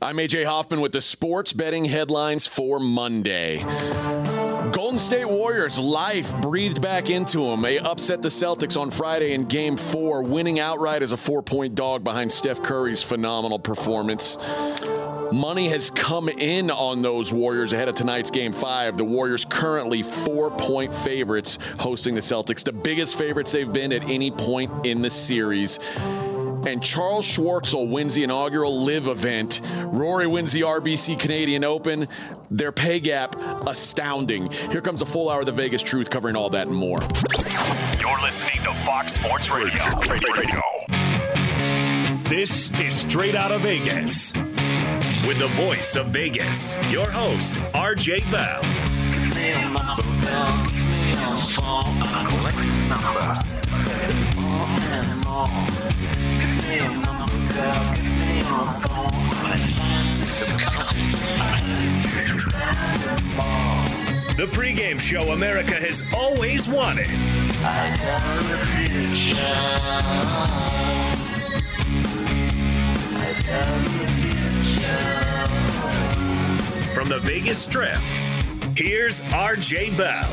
I'm AJ Hoffman with the sports betting headlines for Monday. Golden State Warriors' life breathed back into them. They upset the Celtics on Friday in Game 4, winning outright as a 4-point dog behind Steph Curry's phenomenal performance. Money has come in on those Warriors ahead of tonight's Game 5. The Warriors currently 4-point favorites hosting the Celtics, the biggest favorites they've been at any point in the series. And Charles Schwartzel wins the inaugural Live event. Rory wins the RBC Canadian Open. Their pay gap, astounding. Here comes a full hour of the Vegas Truth covering all that and more. You're listening to Fox Sports Radio. This is Straight Out of Vegas. With the voice of Vegas, your host, RJ Bell. Give me a number, Bell. Give me a song. I'm collecting numbers. More and more. The pregame show America has always wanted. I tell the future. I tell the future. From the Vegas Strip, here's RJ Bell.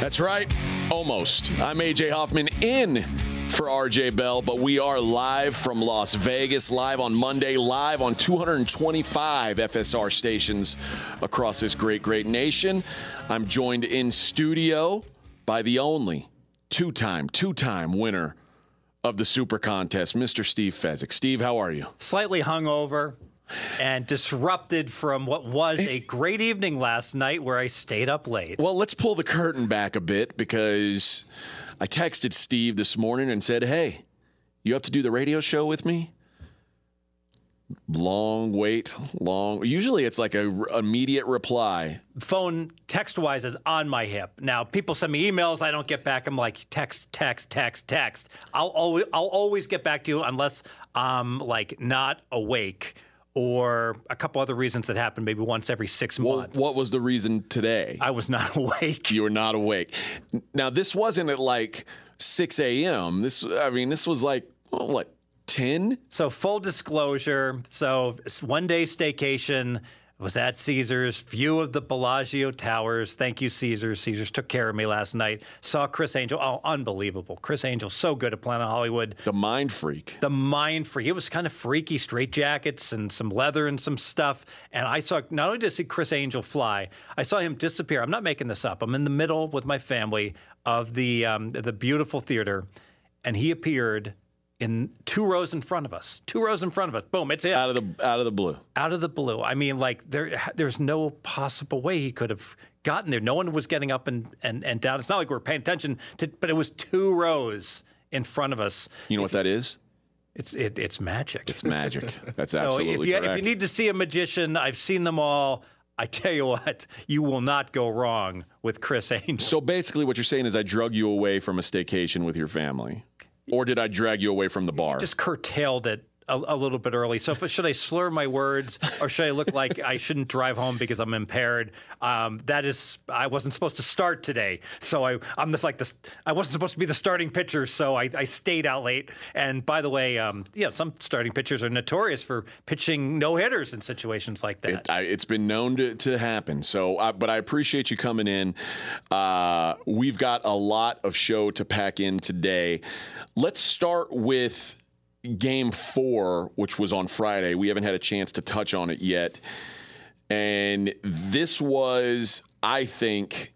That's right, almost. I'm AJ Hoffman in for RJ Bell, but we are live from Las Vegas, live on Monday, live on 225 FSR stations across this great, great nation. I'm joined in studio by the only two-time winner of the Super Contest, Mr. Steve Fezzik. Steve, how are you? Slightly hungover and disrupted from what was a great evening last night where I stayed up late. Well, let's pull the curtain back a bit because I texted Steve this morning and said, hey, you up to do the radio show with me? Long wait. Usually it's like an immediate reply. Phone text-wise is on my hip. Now, people send me emails. I don't get back. I'm like, text. I'll always get back to you unless I'm like not awake or a couple other reasons that happen maybe once every 6 months. What was the reason today? I was not awake. You were not awake. Now, this wasn't at like 6 a.m. This was like, 10? So full disclosure. So one day staycation. was at Caesars, view of the Bellagio Towers. Thank you, Caesars. Caesars took care of me last night. Saw Criss Angel. Oh, unbelievable. Criss Angel, so good at Planet Hollywood. The mind freak. The mind freak. It was kind of freaky, straight jackets and some leather and some stuff. And I saw, not only did I see Criss Angel fly, I saw him disappear. I'm not making this up. I'm in the middle with my family of the beautiful theater, and he appeared in two rows in front of us. Boom, it's him. Out of the blue. I mean, like, there's no possible way he could have gotten there. No one was getting up and down. It's not like we're paying attention to, but it was two rows in front of us. You know what that is? It's magic. It's magic. That's absolutely correct. If you need to see a magician, I've seen them all. I tell you what, you will not go wrong with Criss Angel. So basically what you're saying is I drug you away from a staycation with your family. Or did I drag you away from the bar? Just curtailed it a little bit early. So should I slur my words, or should I look like I shouldn't drive home because I'm impaired? I wasn't supposed to start today. So I'm just like this. I wasn't supposed to be the starting pitcher, so I stayed out late. And by the way, some starting pitchers are notorious for pitching no hitters in situations like that. It's been known to happen. But I appreciate you coming in. We've got a lot of show to pack in today. Let's start with Game 4, which was on Friday. We haven't had a chance to touch on it yet. And this was, I think,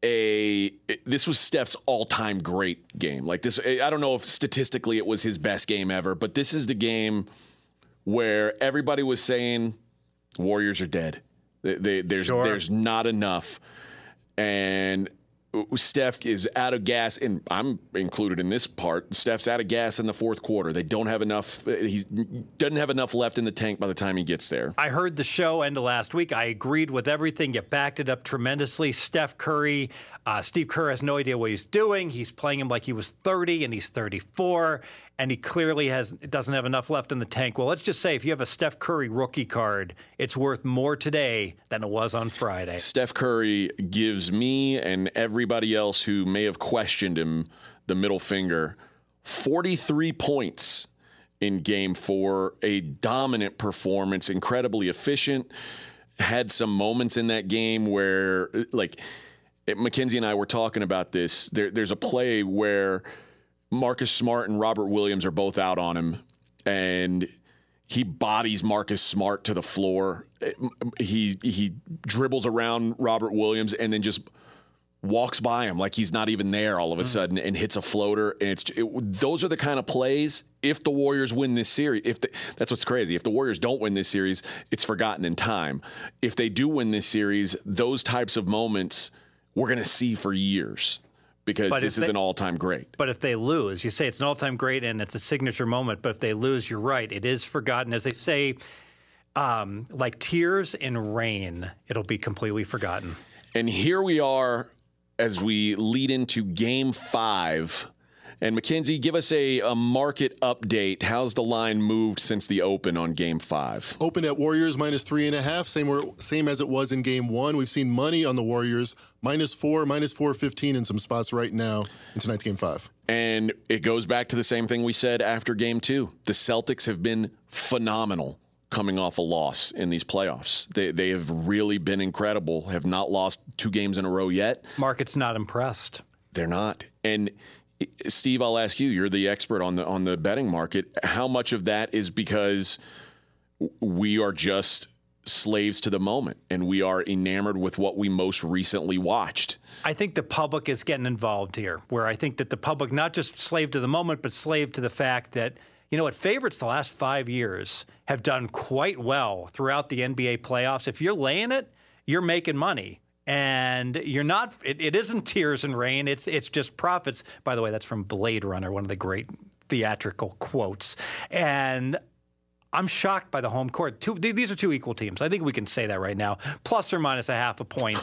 this was Steph's all-time great game. Like this, I don't know if statistically it was his best game ever, but this is the game where everybody was saying Warriors are dead. There's not enough. And Steph is out of gas, and I'm included in this part. Steph's out of gas in the fourth quarter. They don't have enough. He doesn't have enough left in the tank by the time he gets there. I heard the show end of last week. I agreed with everything. You backed it up tremendously. Steph Curry, Steve Kerr has no idea what he's doing. He's playing him like he was 30, and he's 34, and he clearly doesn't have enough left in the tank. Well, let's just say if you have a Steph Curry rookie card, it's worth more today than it was on Friday. Steph Curry gives me and everybody else who may have questioned him the middle finger. 43 points in Game 4, a dominant performance, incredibly efficient, had some moments in that game where, like, McKenzie and I were talking about this. There's a play where Marcus Smart and Robert Williams are both out on him, and he bodies Marcus Smart to the floor. He dribbles around Robert Williams and then just walks by him like he's not even there all of a sudden and hits a floater. And those are the kind of plays, if the Warriors win this series, that's what's crazy. If the Warriors don't win this series, it's forgotten in time. If they do win this series, those types of moments we're going to see for years. Because this is an all-time great. But if they lose, you say it's an all-time great and it's a signature moment, but if they lose, you're right. It is forgotten. As they say, like tears in rain, it'll be completely forgotten. And here we are as we lead into Game 5. And McKenzie, give us a market update. How's the line moved since the open on Game 5? Open at Warriors -3.5, same as it was in Game 1. We've seen money on the Warriors -4, -4.15 in some spots right now in tonight's Game 5. And it goes back to the same thing we said after Game 2. The Celtics have been phenomenal coming off a loss in these playoffs. They have really been incredible, have not lost 2 games in a row yet. Market's not impressed. They're not. And Steve, I'll ask you. You're the expert on the betting market. How much of that is because we are just slaves to the moment and we are enamored with what we most recently watched? I think the public is getting involved here, where I think that the public, not just slave to the moment, but slave to the fact that, you know what, favorites the last 5 years have done quite well throughout the NBA playoffs. If you're laying it, you're making money. And you're not. It isn't tears and rain. It's just profits. By the way, that's from Blade Runner, one of the great theatrical quotes. And I'm shocked by the home court. These are 2 equal teams. I think we can say that right now, ±0.5 point.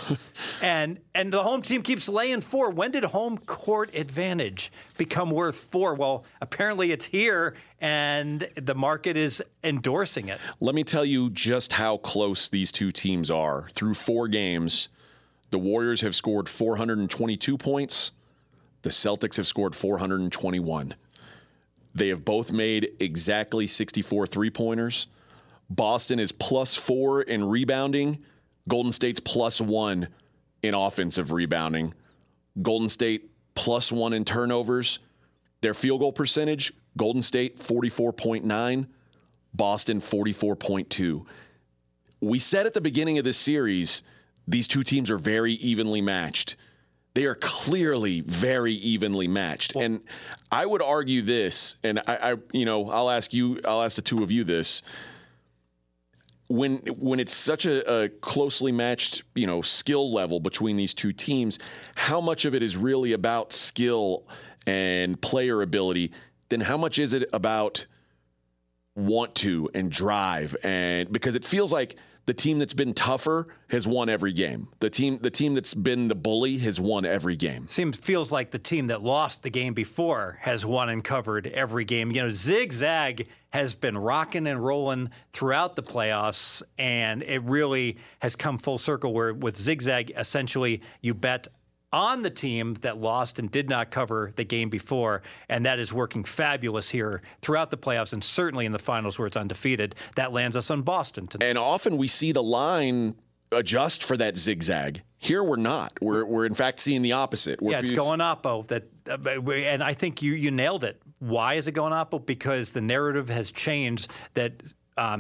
and the home team keeps laying 4. When did home court advantage become worth 4? Well, apparently it's here, and the market is endorsing it. Let me tell you just how close these 2 teams are through 4 games. The Warriors have scored 422 points. The Celtics have scored 421. They have both made exactly 64 three-pointers. Boston is +4 in rebounding. Golden State's +1 in offensive rebounding. Golden State +1 in turnovers. Their field goal percentage, Golden State 44.9, Boston 44.2. We said at the beginning of this series, these two teams are very evenly matched. They are clearly very evenly matched. Well, and I would argue this, and I'll ask the two of you this. When it's such a closely matched, skill level between these two teams, how much of it is really about skill and player ability? Then how much is it about want to and drive? And because it feels like the team that's been tougher has won every game. The team that's been the bully has won every game. Feels like the team that lost the game before has won and covered every game. Zigzag has been rocking and rolling throughout the playoffs, and it really has come full circle where with Zigzag, essentially you bet on the team that lost and did not cover the game before, and that is working fabulous here throughout the playoffs and certainly in the finals where it's undefeated. That lands us on Boston today. And often we see the line adjust for that zigzag. Here we're not. We're in fact seeing the opposite. It's going oppo. And I think you nailed it. Why is it going oppo? Because the narrative has changed that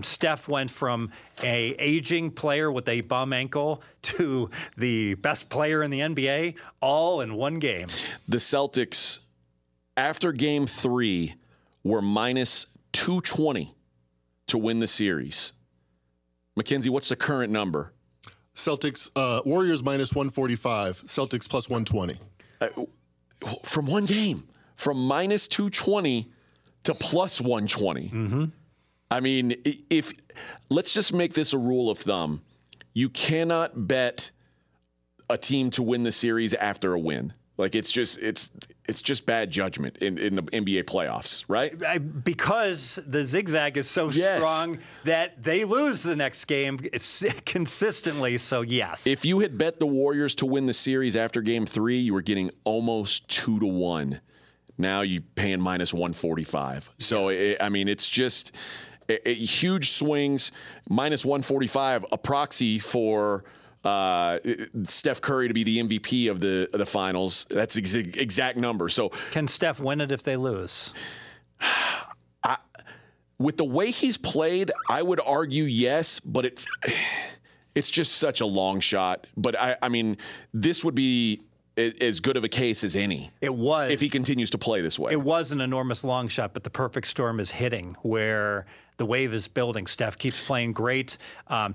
Steph went from an aging player with a bum ankle to the best player in the NBA, all in one game. The Celtics, after game 3, were -220 to win the series. McKenzie, what's the current number? Celtics, Warriors -145, Celtics +120. From one game, from -220 to +120. Mm-hmm. I mean, if let's just make this a rule of thumb. You cannot bet a team to win the series after a win. Like it's just bad judgment in the NBA playoffs, right? Because the zigzag is so strong that they lose the next game consistently. So yes, if you had bet the Warriors to win the series after game 3, you were getting almost 2 to 1. Now you're paying -145. So it's just. Huge swings, -145, a proxy for Steph Curry to be the MVP of the finals. That's exact number. So can Steph win it if they lose? With the way he's played, I would argue yes, but it's just such a long shot. But I mean, this would be as good of a case as any. It was. If he continues to play this way. It was an enormous long shot, but the perfect storm is hitting where the wave is building. Steph keeps playing great.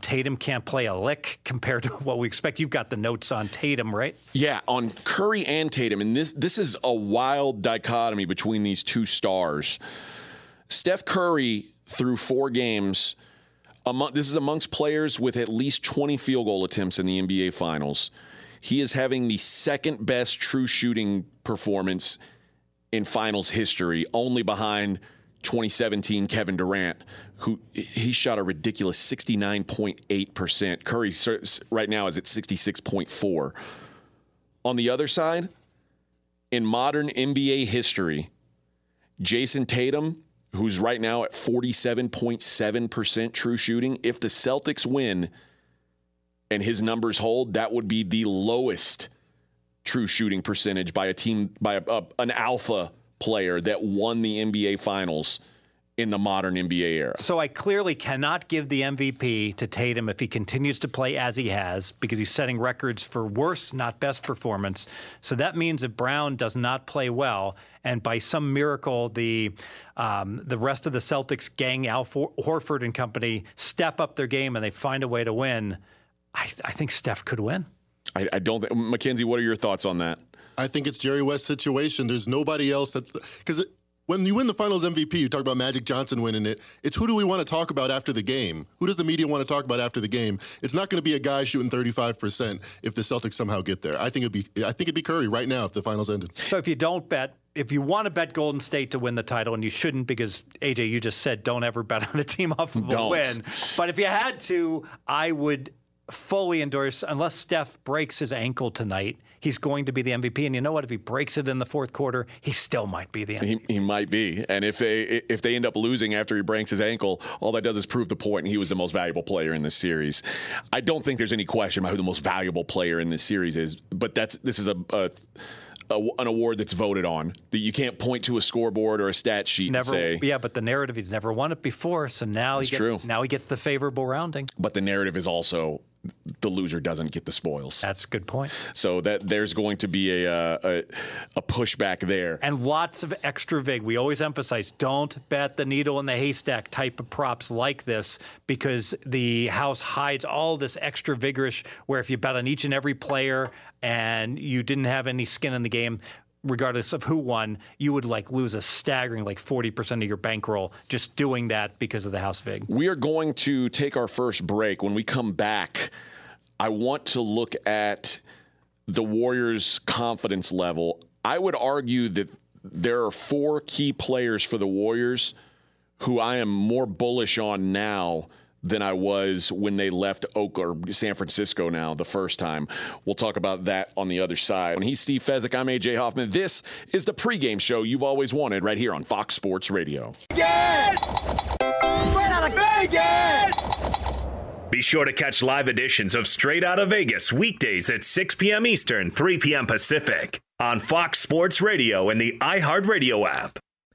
Tatum can't play a lick compared to what we expect. You've got the notes on Tatum, right? Yeah, on Curry and Tatum. And this is a wild dichotomy between these two stars. Steph Curry, through 4 games, this is amongst players with at least 20 field goal attempts in the NBA Finals. He is having the second best true shooting performance in finals history, only behind 2017 Kevin Durant, who he shot a ridiculous 69.8%. Curry right now is at 66.4%. On the other side, in modern NBA history, Jayson Tatum, who's right now at 47.7% true shooting, if the Celtics win and his numbers hold, that would be the lowest true shooting percentage by a team, by an alpha player that won the NBA Finals in the modern NBA era. So I clearly cannot give the MVP to Tatum if he continues to play as he has, because he's setting records for worst, not best performance. So that means if Brown does not play well, and by some miracle, the rest of the Celtics gang, Al Horford and company, step up their game and they find a way to win, I think Steph could win. I don't think. McKenzie, what are your thoughts on that? I think it's Jerry West's situation. There's nobody else that, because when you win the finals MVP, you talk about Magic Johnson winning it. It's who do we want to talk about after the game? Who does the media want to talk about after the game? It's not going to be a guy shooting 35% if the Celtics somehow get there. I think it'd be Curry right now if the finals ended. So if you don't bet, if you want to bet Golden State to win the title, and you shouldn't, because AJ, you just said don't ever bet on a team off of a win. But if you had to, I would fully endorse, unless Steph breaks his ankle tonight, he's going to be the MVP. And you know what? If he breaks it in the fourth quarter, he still might be the MVP. He might be. And if they end up losing after he breaks his ankle, all that does is prove the point, and he was the most valuable player in this series. I don't think there's any question about who the most valuable player in this series is, but this is an award that's voted on, that you can't point to a scoreboard or a stat sheet never, and say. Yeah, but the narrative, he's never won it before, so now he gets the favorable rounding. But the narrative is also the loser doesn't get the spoils. That's a good point. So that there's going to be a pushback there. And lots of extra vig. We always emphasize, don't bet the needle in the haystack type of props like this, because the house hides all this extra vigorish where if you bet on each and every player and you didn't have any skin in the game, regardless of who won, you would lose a staggering 40% of your bankroll just doing that because of the house vig. We are going to take our first break. When we come back, I want to look at the Warriors' confidence level. I would argue that there are four key players for the Warriors who I am more bullish on now than I was when they left Oakland or San Francisco now the first time. We'll talk about that on the other side. When he's Steve Fezzik, I'm AJ Hoffman. This is the pregame show you've always wanted right here on Fox Sports Radio. Vegas! Straight out of Vegas! Be sure to catch live editions of Straight Out of Vegas weekdays at 6 p.m. Eastern, 3 p.m. Pacific on Fox Sports Radio and the iHeartRadio app.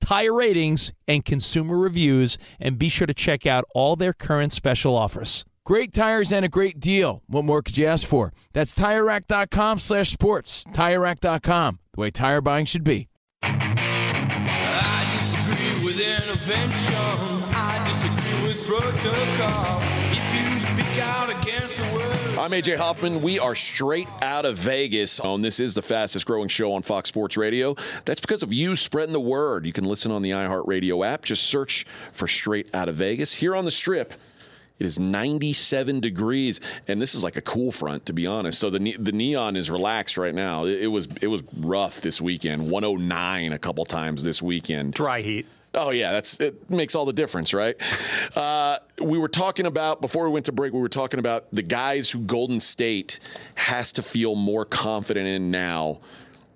tire ratings, and consumer reviews, and be sure to check out all their current special offers. Great tires and a great deal. What more could you ask for? That's TireRack.com/sports. TireRack.com, the way tire buying should be. I disagree with intervention. I disagree with protocol. If you speak out against the world. I'm AJ Hoffman. We are straight out of Vegas. And this is the fastest growing show on Fox Sports Radio. That's because of you spreading the word. You can listen on the iHeartRadio app. Just search for Straight Out of Vegas. Here on the Strip, it is 97 degrees, and this is like a cool front, to be honest. So the neon is relaxed right now. It was rough this weekend, 109 a couple times this weekend. Dry heat. Oh, yeah, it makes all the difference, right? We were talking about, before we went to break, we were talking about the guys who Golden State has to feel more confident in now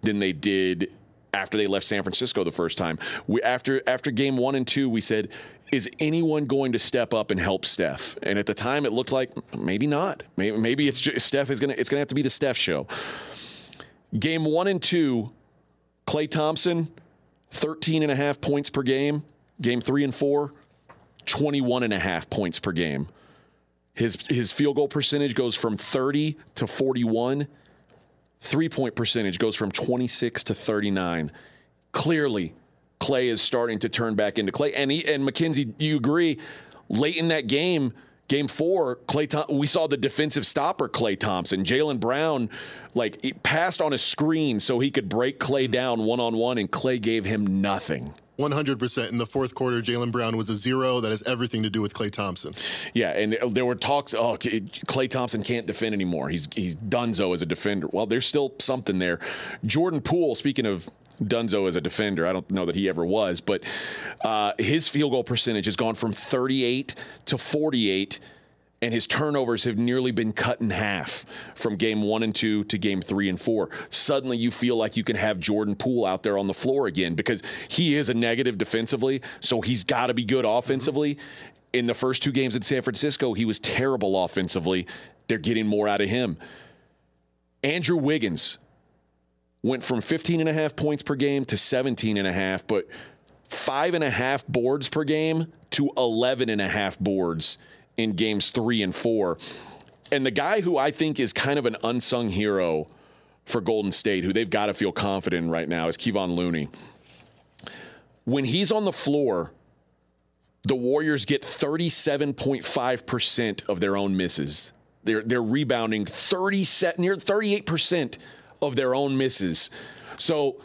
than they did after they left San Francisco the first time. After game 1 and 2, we said, is anyone going to step up and help Steph? And at the time, it looked like maybe not. Maybe it's just, it's gonna have to be the Steph show. Game 1 and 2, Klay Thompson, 13.5 points per game. Game 3 and 4, 21.5 points per game. His field goal percentage goes from 30 to 41. 3-point percentage goes from 26 to 39. Clearly, Klay is starting to turn back into Klay. And McKenzie, you agree, late in that game, Game 4, we saw the defensive stopper, Klay Thompson. Jaylen Brown, like, passed on a screen so he could break Klay down one-on-one, and Klay gave him nothing. 100%. In the fourth quarter, Jaylen Brown was a zero. That has everything to do with Klay Thompson. Yeah, and there were talks, oh, Klay Thompson can't defend anymore. He's dunzo as a defender. Well, there's still something there. Jordan Poole, speaking of dunzo as a defender, I don't know that he ever was, but his field goal percentage has gone from 38 to 48, and his turnovers have nearly been cut in half from game 1 and 2 to game 3 and 4. Suddenly you feel like you can have Jordan Poole out there on the floor again because he is a negative defensively, so he's got to be good offensively. In the first 2 games in San Francisco, he was terrible offensively. They're getting more out of him. Andrew Wiggins went from 15.5 points per game to 17.5, but 5.5 boards per game to 11.5 boards in games 3 and 4. And the guy who I think is kind of an unsung hero for Golden State, who they've got to feel confident in right now, is Keevon Looney. When he's on the floor, the Warriors get 37.5% of their own misses. They're rebounding near 38% of their own misses. So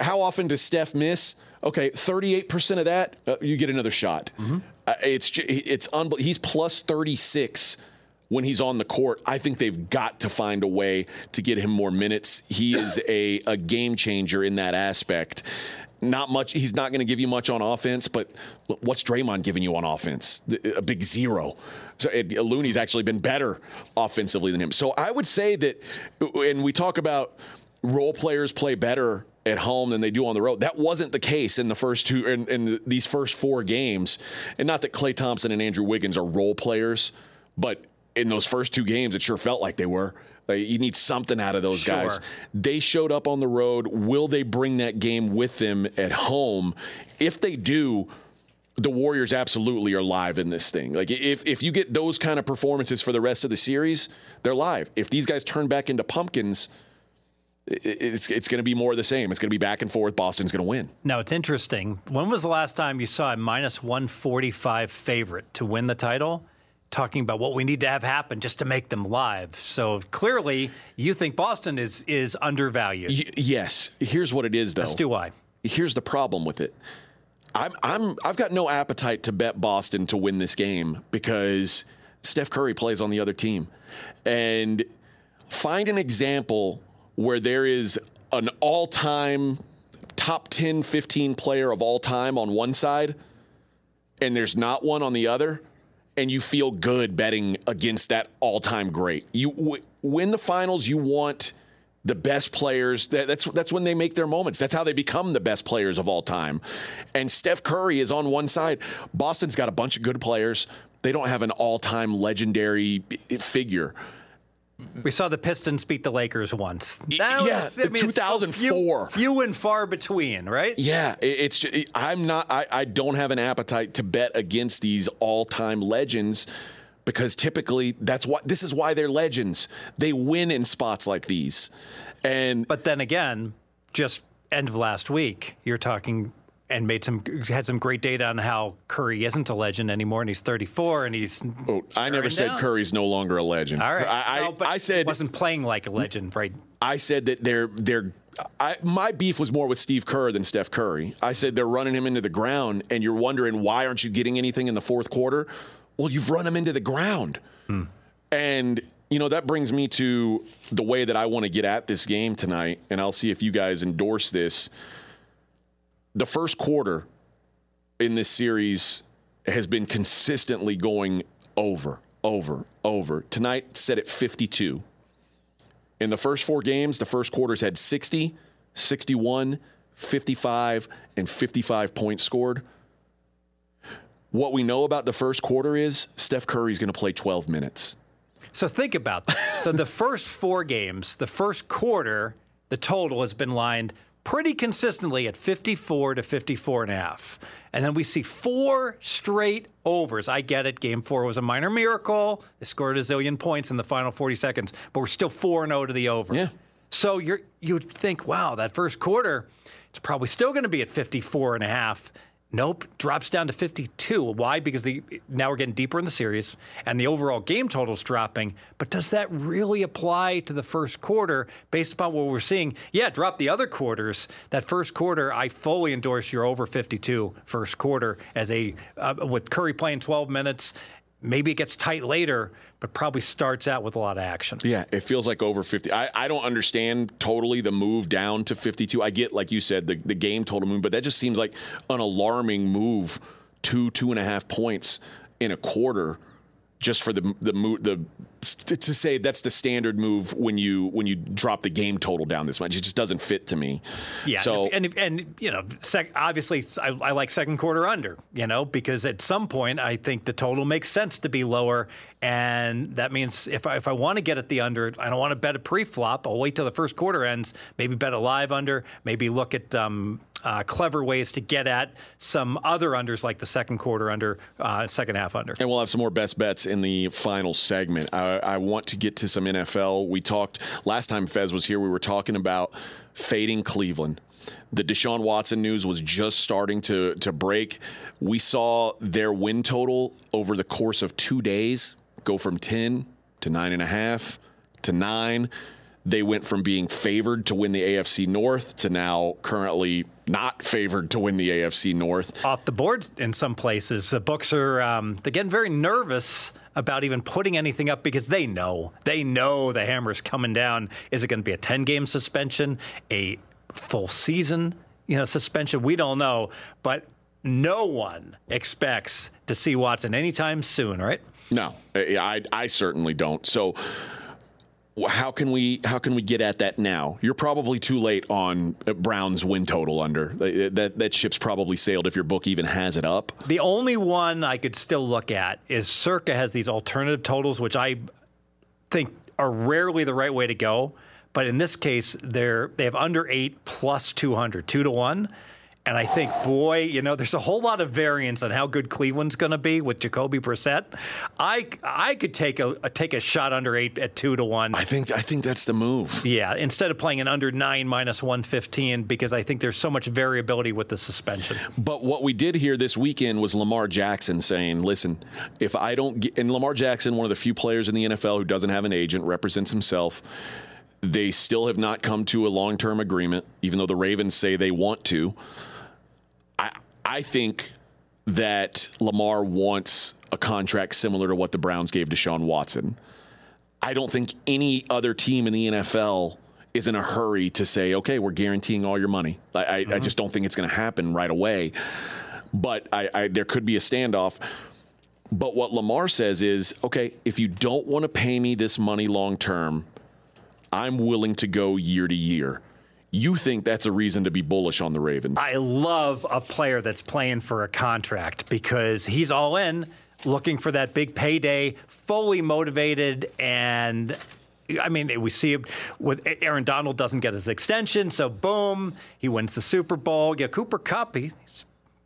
how often does Steph miss? Okay, 38% of that, you get another shot. Mm-hmm. He's plus 36 when he's on the court. I think they've got to find a way to get him more minutes. He is a game changer in that aspect. Not much. He's not going to give you much on offense, but what's Draymond giving you on offense? A big zero. So Looney's actually been better offensively than him. So I would say that, and we talk about role players play better at home than they do on the road. That wasn't the case in the first two, in these first 4 games. And not that Klay Thompson and Andrew Wiggins are role players, but in those first 2 games, it sure felt like they were. You need something out of those guys. They showed up on the road. Will they bring that game with them at home? If they do, the Warriors absolutely are live in this thing. Like if you get those kind of performances for the rest of the series, they're live. If these guys turn back into pumpkins, it's going to be more of the same. It's going to be back and forth. Boston's going to win. Now, it's interesting. When was the last time you saw a minus 145 favorite to win the title? Talking about what we need to have happen just to make them live. So clearly, you think Boston is undervalued. Yes. Here's what it is, though. As do I. Here's the problem with it. I've got no appetite to bet Boston to win this game because Steph Curry plays on the other team. And find an example where there is an all-time top 10, 15 player of all time on one side, and there's not one on the other, and you feel good betting against that all-time great. You win the finals, you want the best players. That's when they make their moments. That's how they become the best players of all time. And Steph Curry is on one side. Boston's got a bunch of good players. They don't have an all-time legendary figure. We saw the Pistons beat the Lakers once. That was 2004. Few and far between, right? Yeah, it's just, I don't have an appetite to bet against these all-time legends because typically that's what this is why they're legends. They win in spots like these. And but then again, just end of last week, you're talking and had some great data on how Curry isn't a legend anymore, and he's 34, and he's. Oh, I never said down. Curry's no longer a legend. All right, I said he wasn't playing like a legend, right? I said that my beef was more with Steve Kerr than Steph Curry. I said they're running him into the ground, and you're wondering why aren't you getting anything in the fourth quarter? Well, you've run him into the ground, and that brings me to the way that I want to get at this game tonight, and I'll see if you guys endorse this. The first quarter in this series has been consistently going over. Tonight, set at 52. In the first four games, the first quarters had 60, 61, 55, and 55 points scored. What we know about the first quarter is Steph Curry's going to play 12 minutes. So think about that. So the first four games, the first quarter, the total has been lined pretty consistently at 54 to 54 and a half. And then we see four straight overs. I get it. Game four was a minor miracle. They scored a zillion points in the final 40 seconds, but we're still 4-0 to the over. Yeah. So you would think, wow, that first quarter, it's probably still going to be at 54 and a half. Nope, drops down to 52. Why? Because now we're getting deeper in the series, and the overall game total's dropping. But does that really apply to the first quarter based upon what we're seeing? Yeah, drop the other quarters. That first quarter, I fully endorse your over 52 first quarter as with Curry playing 12 minutes. Maybe it gets tight later, but probably starts out with a lot of action. Yeah, it feels like over 50. I don't understand totally the move down to 52. I get, like you said, the game total move, but that just seems like an alarming move, 2.5 points in a quarter, just for to say that's the standard move when you drop the game total down this much. It just doesn't fit to me. Yeah, so obviously I like second quarter under, because at some point I think the total makes sense to be lower, and that means if I want to get at the under, I don't want to bet a pre-flop. I'll wait till the first quarter ends. Maybe bet a live under. Maybe look at clever ways to get at some other unders like the second quarter under, second half under. And we'll have some more best bets in the final segment. I want to get to some NFL. We talked last time Fez was here. We were talking about fading Cleveland. The Deshaun Watson news was just starting to break. We saw their win total over the course of 2 days go from 10 to 9.5 to 9. They went from being favored to win the AFC North to now currently not favored to win the AFC North. Off the board in some places. The books are they're getting very nervous about even putting anything up because they know the hammer's coming down. Is it going to be a 10-game suspension, a full season suspension? We don't know, but no one expects to see Watson anytime soon, right? No, I certainly don't. So How can we get at that now? You're probably too late on Brown's win total under. That ship's probably sailed if your book even has it up. The only one I could still look at is Circa has these alternative totals, which I think are rarely the right way to go. But in this case, they have under 8 plus 200, 2-1. And I think, boy, there's a whole lot of variance on how good Cleveland's going to be with Jacoby Brissett. I could take a shot under 8 at 2-1. I think that's the move. Yeah, instead of playing an under 9 minus 115 because I think there's so much variability with the suspension. But what we did hear this weekend was Lamar Jackson saying, listen, if I don't get – and Lamar Jackson, one of the few players in the NFL who doesn't have an agent, represents himself. They still have not come to a long-term agreement, even though the Ravens say they want to. I think that Lamar wants a contract similar to what the Browns gave Deshaun Watson. I don't think any other team in the NFL is in a hurry to say, okay, we're guaranteeing all your money. I just don't think it's going to happen right away. But there could be a standoff. But what Lamar says is, okay, if you don't want to pay me this money long-term, I'm willing to go year to year. You think that's a reason to be bullish on the Ravens? I love a player that's playing for a contract because he's all in, looking for that big payday, fully motivated, and I mean, we see it with Aaron Donald doesn't get his extension, so boom, he wins the Super Bowl. Yeah, Cooper Kupp, he's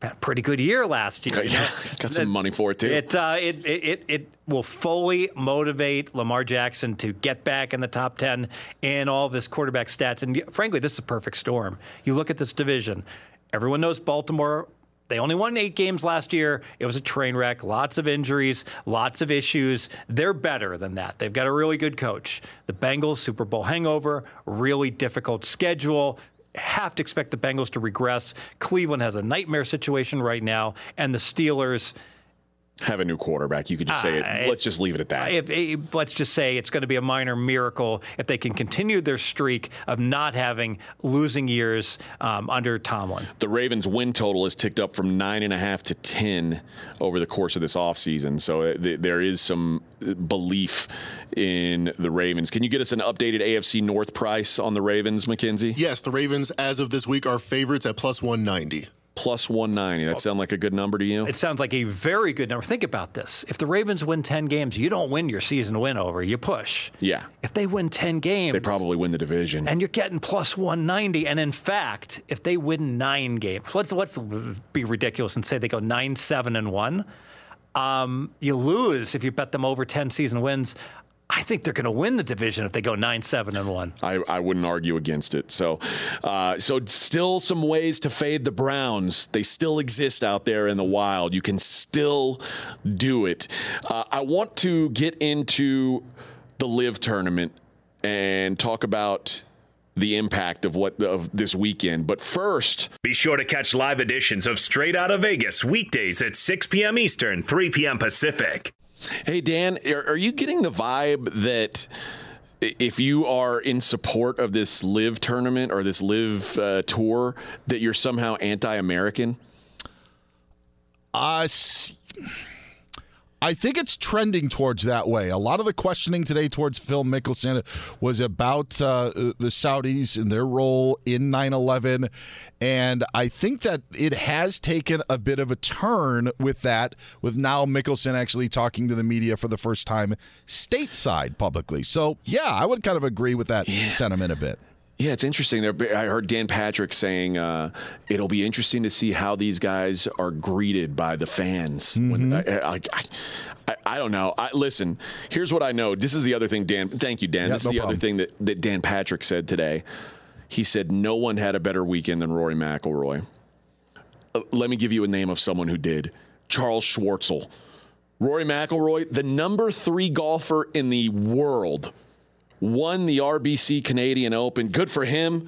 had a pretty good year last year. Got some money for it, too. It will fully motivate Lamar Jackson to get back in the top 10 and all of this quarterback stats. And frankly, this is a perfect storm. You look at this division. Everyone knows Baltimore. They only won 8 games last year. It was a train wreck. Lots of injuries, lots of issues. They're better than that. They've got a really good coach. The Bengals, Super Bowl hangover, really difficult schedule. Have to expect the Bengals to regress. Cleveland has a nightmare situation right now, and the Steelers have a new quarterback. You could just say it. Let's just leave it at that. Let's just say it's going to be a minor miracle if they can continue their streak of not having losing years under Tomlin. The Ravens' win total has ticked up from 9.5 to 10 over the course of this offseason. So there is some belief in the Ravens. Can you get us an updated AFC North price on the Ravens, McKenzie? Yes, the Ravens, as of this week, are favorites at plus 190. Plus 190. That sound like a good number to you? It sounds like a very good number. Think about this. If the Ravens win 10 games, you don't win your season win over. You push. Yeah. If they win 10 games, they probably win the division. And you're getting plus 190. And in fact, if they win 9 games, let's be ridiculous and say they go 9-7-1. You lose if you bet them over 10 season wins. I think they're going to win the division if they go 9-7-1. I wouldn't argue against it. So still some ways to fade the Browns. They still exist out there in the wild. You can still do it. I want to get into the LIV tournament and talk about the impact of this weekend. But first, be sure to catch live editions of Straight Outta Vegas weekdays at 6 p.m. Eastern, 3 p.m. Pacific. Hey, Dan, are you getting the vibe that if you are in support of this LIV tournament or this LIV tour, that you're somehow anti-American? I think it's trending towards that way. A lot of the questioning today towards Phil Mickelson was about the Saudis and their role in 9/11, and I think that it has taken a bit of a turn with that, with now Mickelson actually talking to the media for the first time stateside publicly. So, yeah, I would kind of agree with that sentiment a bit. Yeah, it's interesting. I heard Dan Patrick saying it'll be interesting to see how these guys are greeted by the fans. Mm-hmm. When I don't know. Listen, here's what I know. This is the other thing, Dan. Thank you, Dan. Yeah, this is the other thing that Dan Patrick said today. He said no one had a better weekend than Rory McIlroy. Let me give you a name of someone who did. Charles Schwartzel. Rory McIlroy, the number 3 golfer in the world, won the RBC Canadian Open. Good for him.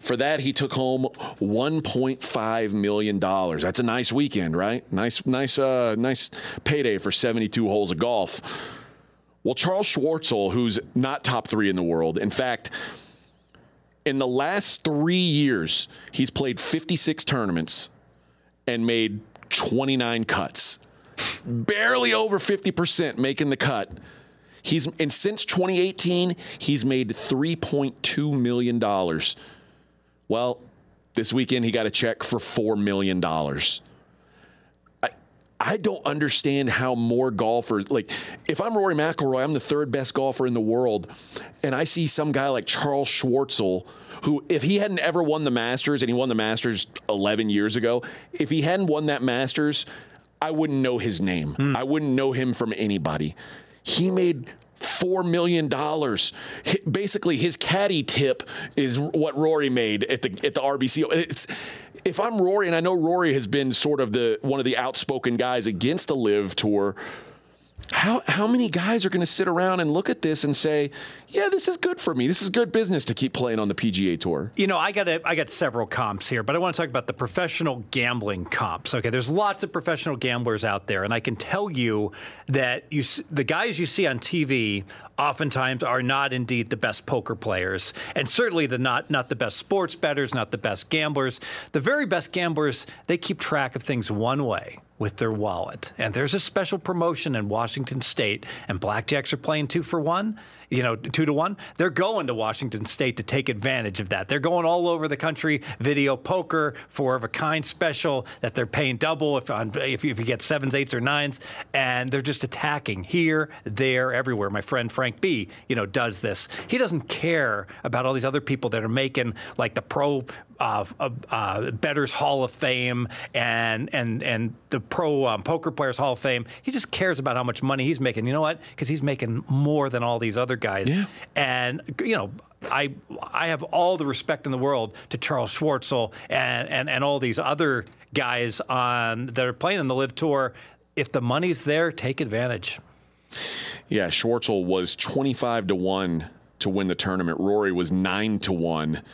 For that, he took home $1.5 million. That's a nice weekend, right? Nice payday for 72 holes of golf. Well, Charles Schwartzel, who's not top 3 in the world. In fact, in the last 3 years, he's played 56 tournaments and made 29 cuts. Barely over 50% making the cut. And since 2018, he's made $3.2 million. Well, this weekend he got a check for $4 million. I don't understand how more golfers, like if I'm Rory McIlroy, I'm the 3rd best golfer in the world, and I see some guy like Charles Schwartzel, who if he hadn't ever won the Masters, and he won the Masters 11 years ago, if he hadn't won that Masters, I wouldn't know his name. I wouldn't know him from anybody. He made $4 million. Basically, his caddy tip is what Rory made at the RBC. If I'm Rory, and I know Rory has been sort of one of the outspoken guys against the LIV tour, how many guys are going to sit around and look at this and say, yeah, this is good for me. This is good business to keep playing on the PGA Tour. You know, I got several comps here, but I want to talk about the professional gambling comps. Okay, there's lots of professional gamblers out there, and I can tell you that the guys you see on TV oftentimes are not indeed the best poker players, and certainly not the best sports bettors, not the best gamblers. The very best gamblers, they keep track of things one way, with their wallet. And there's a special promotion in Washington State, and blackjacks are playing 2-for-1. you know, 2-1, they're going to Washington State to take advantage of that. They're going all over the country, video poker, four-of-a-kind special that they're paying double if you get 7s, 8s, or 9s, and they're just attacking here, there, everywhere. My friend Frank B, you know, does this. He doesn't care about all these other people that are making, like, the pro Bettors Hall of Fame and the pro Poker Players Hall of Fame. He just cares about how much money he's making. You know what? Because he's making more than all these other guys. Yeah. And, you know, I have all the respect in the world to Charles Schwartzel and all these other guys that are playing on the Live Tour. If the money's there, take advantage. Yeah, Schwartzel was 25-1 to win the tournament. Rory was 9-1.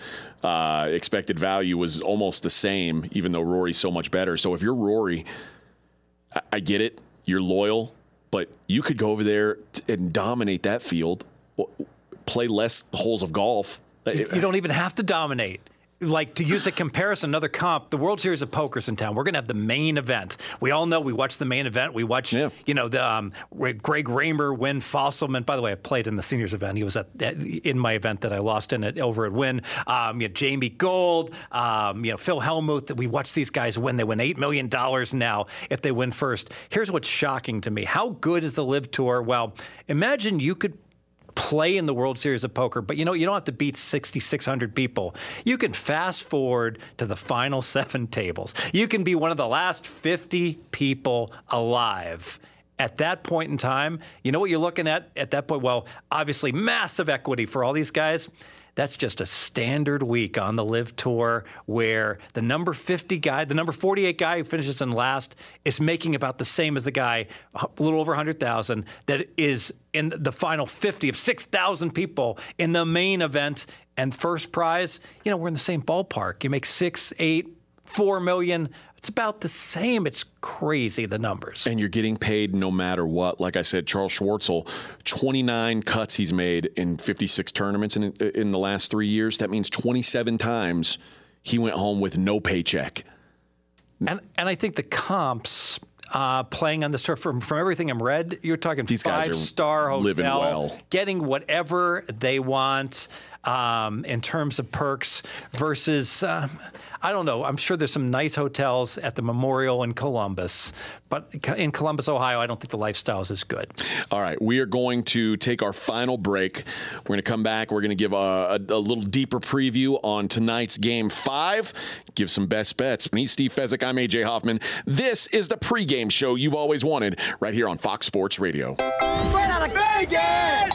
Expected value was almost the same, even though Rory's so much better. So if you're Rory, I get it. You're loyal, but you could go over there and dominate that field. Play less holes of golf. You don't even have to dominate. Like, to use a comparison, another comp, the World Series of Poker's in town. We're going to have the main event. We all know we watch the main event. We watch, you know, the Greg Raymer win Fossilman. By the way, I played in the seniors event. He was in my event that I lost in it over at Wynn. You know, Jamie Gold, you know, Phil Hellmuth. We watch these guys win. They win $8 million now if they win first. Here's what's shocking to me. How good is the Live Tour? Well, imagine you could play in the World Series of Poker, but you know, you don't have to beat 6,600 people. You can fast forward to the final 7 tables. You can be one of the last 50 people alive. At that point in time, you know what you're looking at that point? Well, obviously massive equity for all these guys. That's just a standard week on the Live Tour where the number 50 guy, the number 48 guy who finishes in last is making about the same as the guy, a little over 100,000, that is in the final 50 of 6,000 people in the main event. And first prize, you know, we're in the same ballpark. You make 6, 8, 4 million. It's about the same. It's crazy, the numbers. And you're getting paid no matter what. Like I said, Charles Schwartzel, 29 cuts he's made in 56 tournaments in the last 3 years. That means 27 times he went home with no paycheck. And I think the comps playing on this tour, from everything I've read, you're talking these 5-star hotel, living well, getting whatever they want in terms of perks versus I don't know. I'm sure there's some nice hotels at the Memorial in Columbus. But in Columbus, Ohio, I don't think the lifestyle is as good. All right. We are going to take our final break. We're going to come back. We're going to give a little deeper preview on tonight's Game 5. Give some best bets. He's Steve Fezzik. I'm AJ Hoffman. This is the pregame show you've always wanted right here on Fox Sports Radio. Right out of Vegas!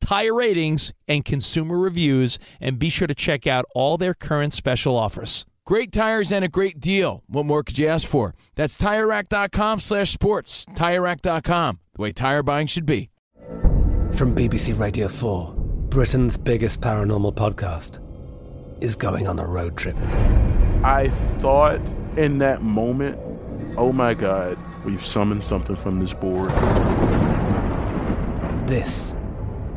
tire ratings, and consumer reviews, and be sure to check out all their current special offers. Great tires and a great deal. What more could you ask for? That's TireRack.com/sports. TireRack.com, the way tire buying should be. From BBC Radio 4, Britain's biggest paranormal podcast is going on a road trip. I thought in that moment, oh my God, we've summoned something from this board. This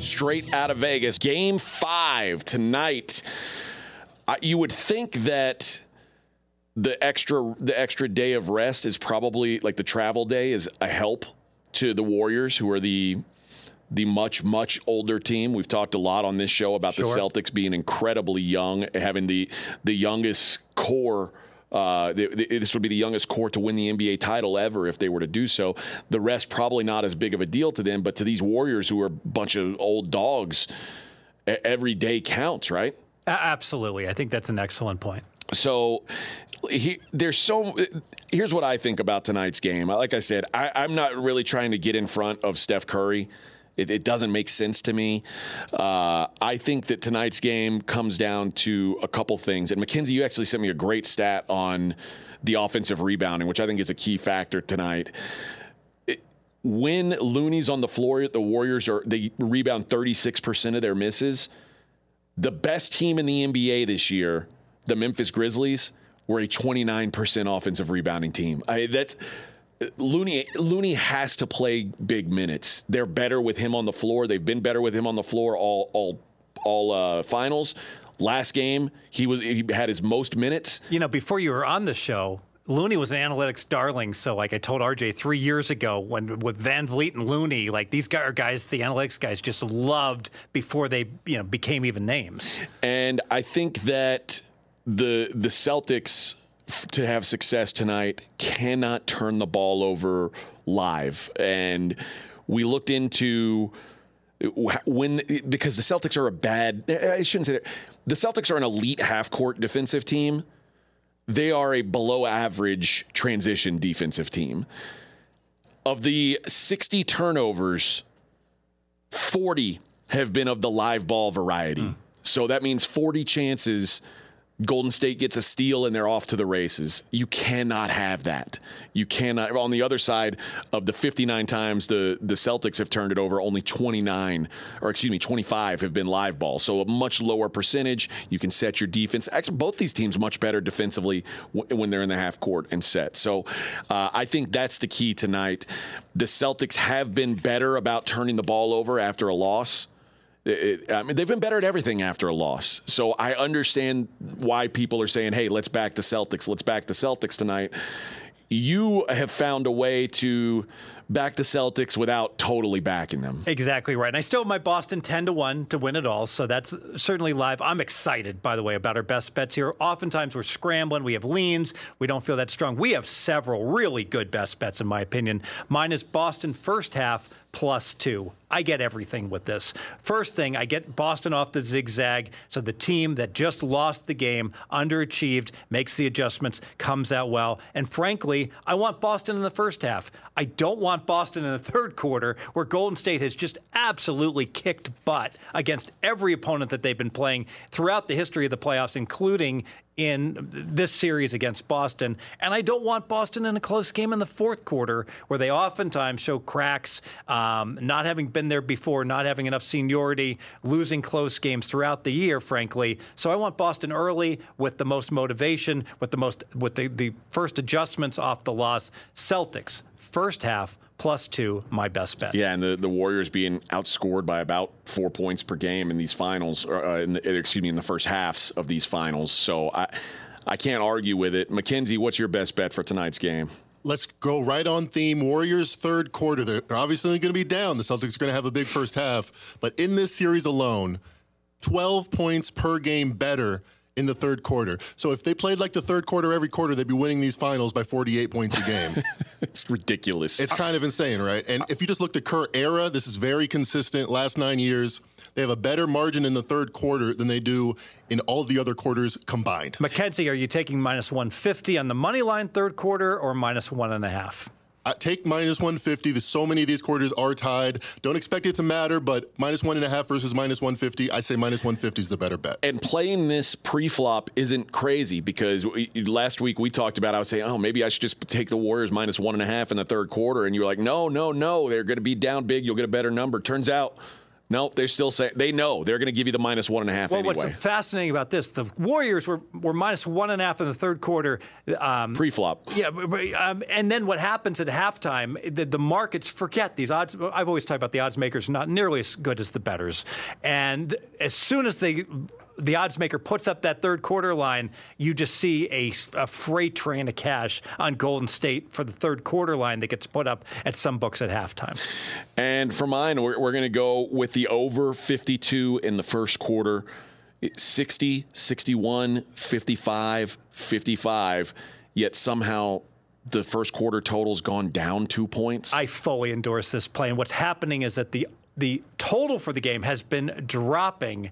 Straight out of Vegas. Game 5 tonight. You would think that the extra day of rest is probably, like the travel day, is a help to the Warriors, who are the much, much older team. We've talked a lot on this show about the Celtics being incredibly young, having the youngest core. This would be the youngest core to win the NBA title ever if they were to do so. The rest probably not as big of a deal to them, but to these Warriors who are a bunch of old dogs, every day counts, right? Absolutely. I think that's an excellent point. So here's what I think about tonight's game. Like I said, I'm not really trying to get in front of Steph Curry. It doesn't make sense to me. I think that tonight's game comes down to a couple things. And McKenzie, you actually sent me a great stat on the offensive rebounding, which I think is a key factor tonight. When Looney's on the floor, the Warriors they rebound 36% of their misses. The best team in the NBA this year, the Memphis Grizzlies, were a 29% offensive rebounding team. Looney has to play big minutes. They're better with him on the floor. They've been better with him on the floor all finals. Last game, he had his most minutes. You know, before you were on the show, Looney was an analytics darling. So, like I told RJ 3 years ago, with Van Vliet and Looney, like these guys, the analytics guys, just loved before they became even names. And I think that the Celtics, to have success tonight, cannot turn the ball over live. And we looked into because the Celtics are the Celtics are an elite half-court defensive team. They are a below-average transition defensive team. Of the 60 turnovers, 40 have been of the live ball variety. So that means 40 chances Golden State gets a steal and they're off to the races. You cannot have that. You cannot. On the other side, of the 59 times the Celtics have turned it over, only 25 have been live ball. So a much lower percentage. You can set your defense. Actually, both these teams much better defensively when they're in the half court and set. So I think that's the key tonight. The Celtics have been better about turning the ball over after a loss. They've been better at everything after a loss. So I understand why people are saying, hey, let's back the Celtics. Let's back the Celtics tonight. You have found a way to back the Celtics without totally backing them. Exactly right. And I still have my Boston 10-1 to win it all, so that's certainly live. I'm excited, by the way, about our best bets here. Oftentimes we're scrambling. We have leans. We don't feel that strong. We have several really good best bets, in my opinion. Mine is Boston first half +2. I get everything with this. First thing, I get Boston off the zigzag, so the team that just lost the game, underachieved, makes the adjustments, comes out well. And frankly, I want Boston in the first half. I don't want Boston in the third quarter, where Golden State has just absolutely kicked butt against every opponent that they've been playing throughout the history of the playoffs, including in this series against Boston. And I don't want Boston in a close game in the fourth quarter where they oftentimes show cracks, not having been there before, not having enough seniority, losing close games throughout the year, frankly. So I want Boston early with the most motivation, with the first adjustments off the loss. Celtics, first half, +2, my best bet. Yeah, and the Warriors being outscored by about 4 points per game in these finals, in the first halves of these finals. So I can't argue with it. McKenzie, what's your best bet for tonight's game? Let's go right on theme. Warriors third quarter. They're obviously going to be down. The Celtics are going to have a big first half. But in this series alone, 12 points per game better in the third quarter. So if they played like the third quarter every quarter, they'd be winning these finals by 48 points a game. It's ridiculous. It's kind of insane, right? And if you just look to Kerr era, this is very consistent. Last 9 years, they have a better margin in the third quarter than they do in all the other quarters combined. McKenzie, are you taking -150 on the money line third quarter or -1.5? I take -150. There's so many of these quarters are tied. Don't expect it to matter, but -1.5 versus -150. I say -150 is the better bet. And playing this pre-flop isn't crazy because last week we talked about, I was saying, oh, maybe I should just take the Warriors -1.5 in the third quarter. And you were like, no. They're going to be down big. You'll get a better number. Turns out, no, they're still saying they know they're going to give you the -1.5 anyway. Well, what's fascinating about this, the Warriors were -1.5 in the third quarter. Pre-flop. Yeah, and then what happens at halftime, the markets forget these odds. I've always talked about the odds makers not nearly as good as the bettors. And as soon as the odds maker puts up that third quarter line, you just see a freight train of cash on Golden State for the third quarter line that gets put up at some books at halftime. And for mine, we're going to go with the over 52 in the first quarter, 60, 61, 55, 55, yet somehow the first quarter total's gone down 2 points. I fully endorse this play. And what's happening is that the total for the game has been dropping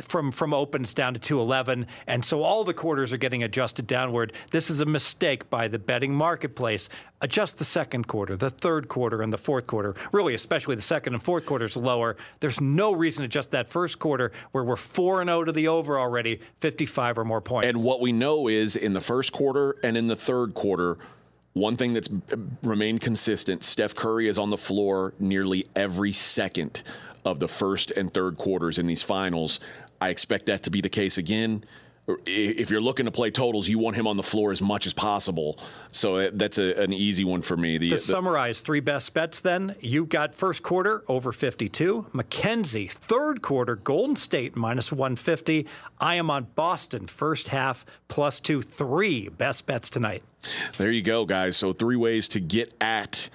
from opens down to 211, and so all the quarters are getting adjusted downward. This is a mistake by the betting marketplace. Adjust the second quarter, the third quarter, and the fourth quarter. Really, especially the second and fourth quarters lower. There's no reason to adjust that first quarter where we're 4-0 to the over already, 55 or more points. And what we know is in the first quarter and in the third quarter, one thing that's remained consistent, Steph Curry is on the floor nearly every second of the first and third quarters in these finals. I expect that to be the case again. If you're looking to play totals, you want him on the floor as much as possible. So that's an easy one for me. To summarize, three best bets then. You got first quarter, over 52. McKenzie, third quarter, Golden State, -150. I am on Boston, first half, +2. Three best bets tonight. There you go, guys. So three ways to get at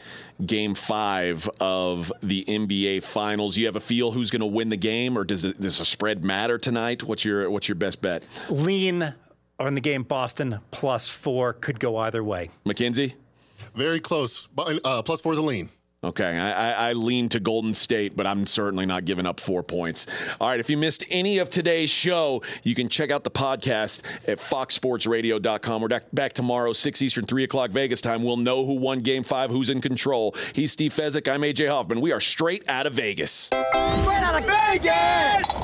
Game 5 of the NBA Finals. You have a feel who's going to win the game, or does the spread matter tonight? What's your best bet? Lean on the game, Boston, +4. Could go either way. McKenzie? Very close. +4 is a lean. Okay, I lean to Golden State, but I'm certainly not giving up 4 points. All right, if you missed any of today's show, you can check out the podcast at foxsportsradio.com. We're back tomorrow, 6 Eastern, 3 o'clock Vegas time. We'll know who won Game 5, who's in control. He's Steve Fezzik. I'm AJ Hoffman. We are straight out of Vegas. Straight out of Vegas!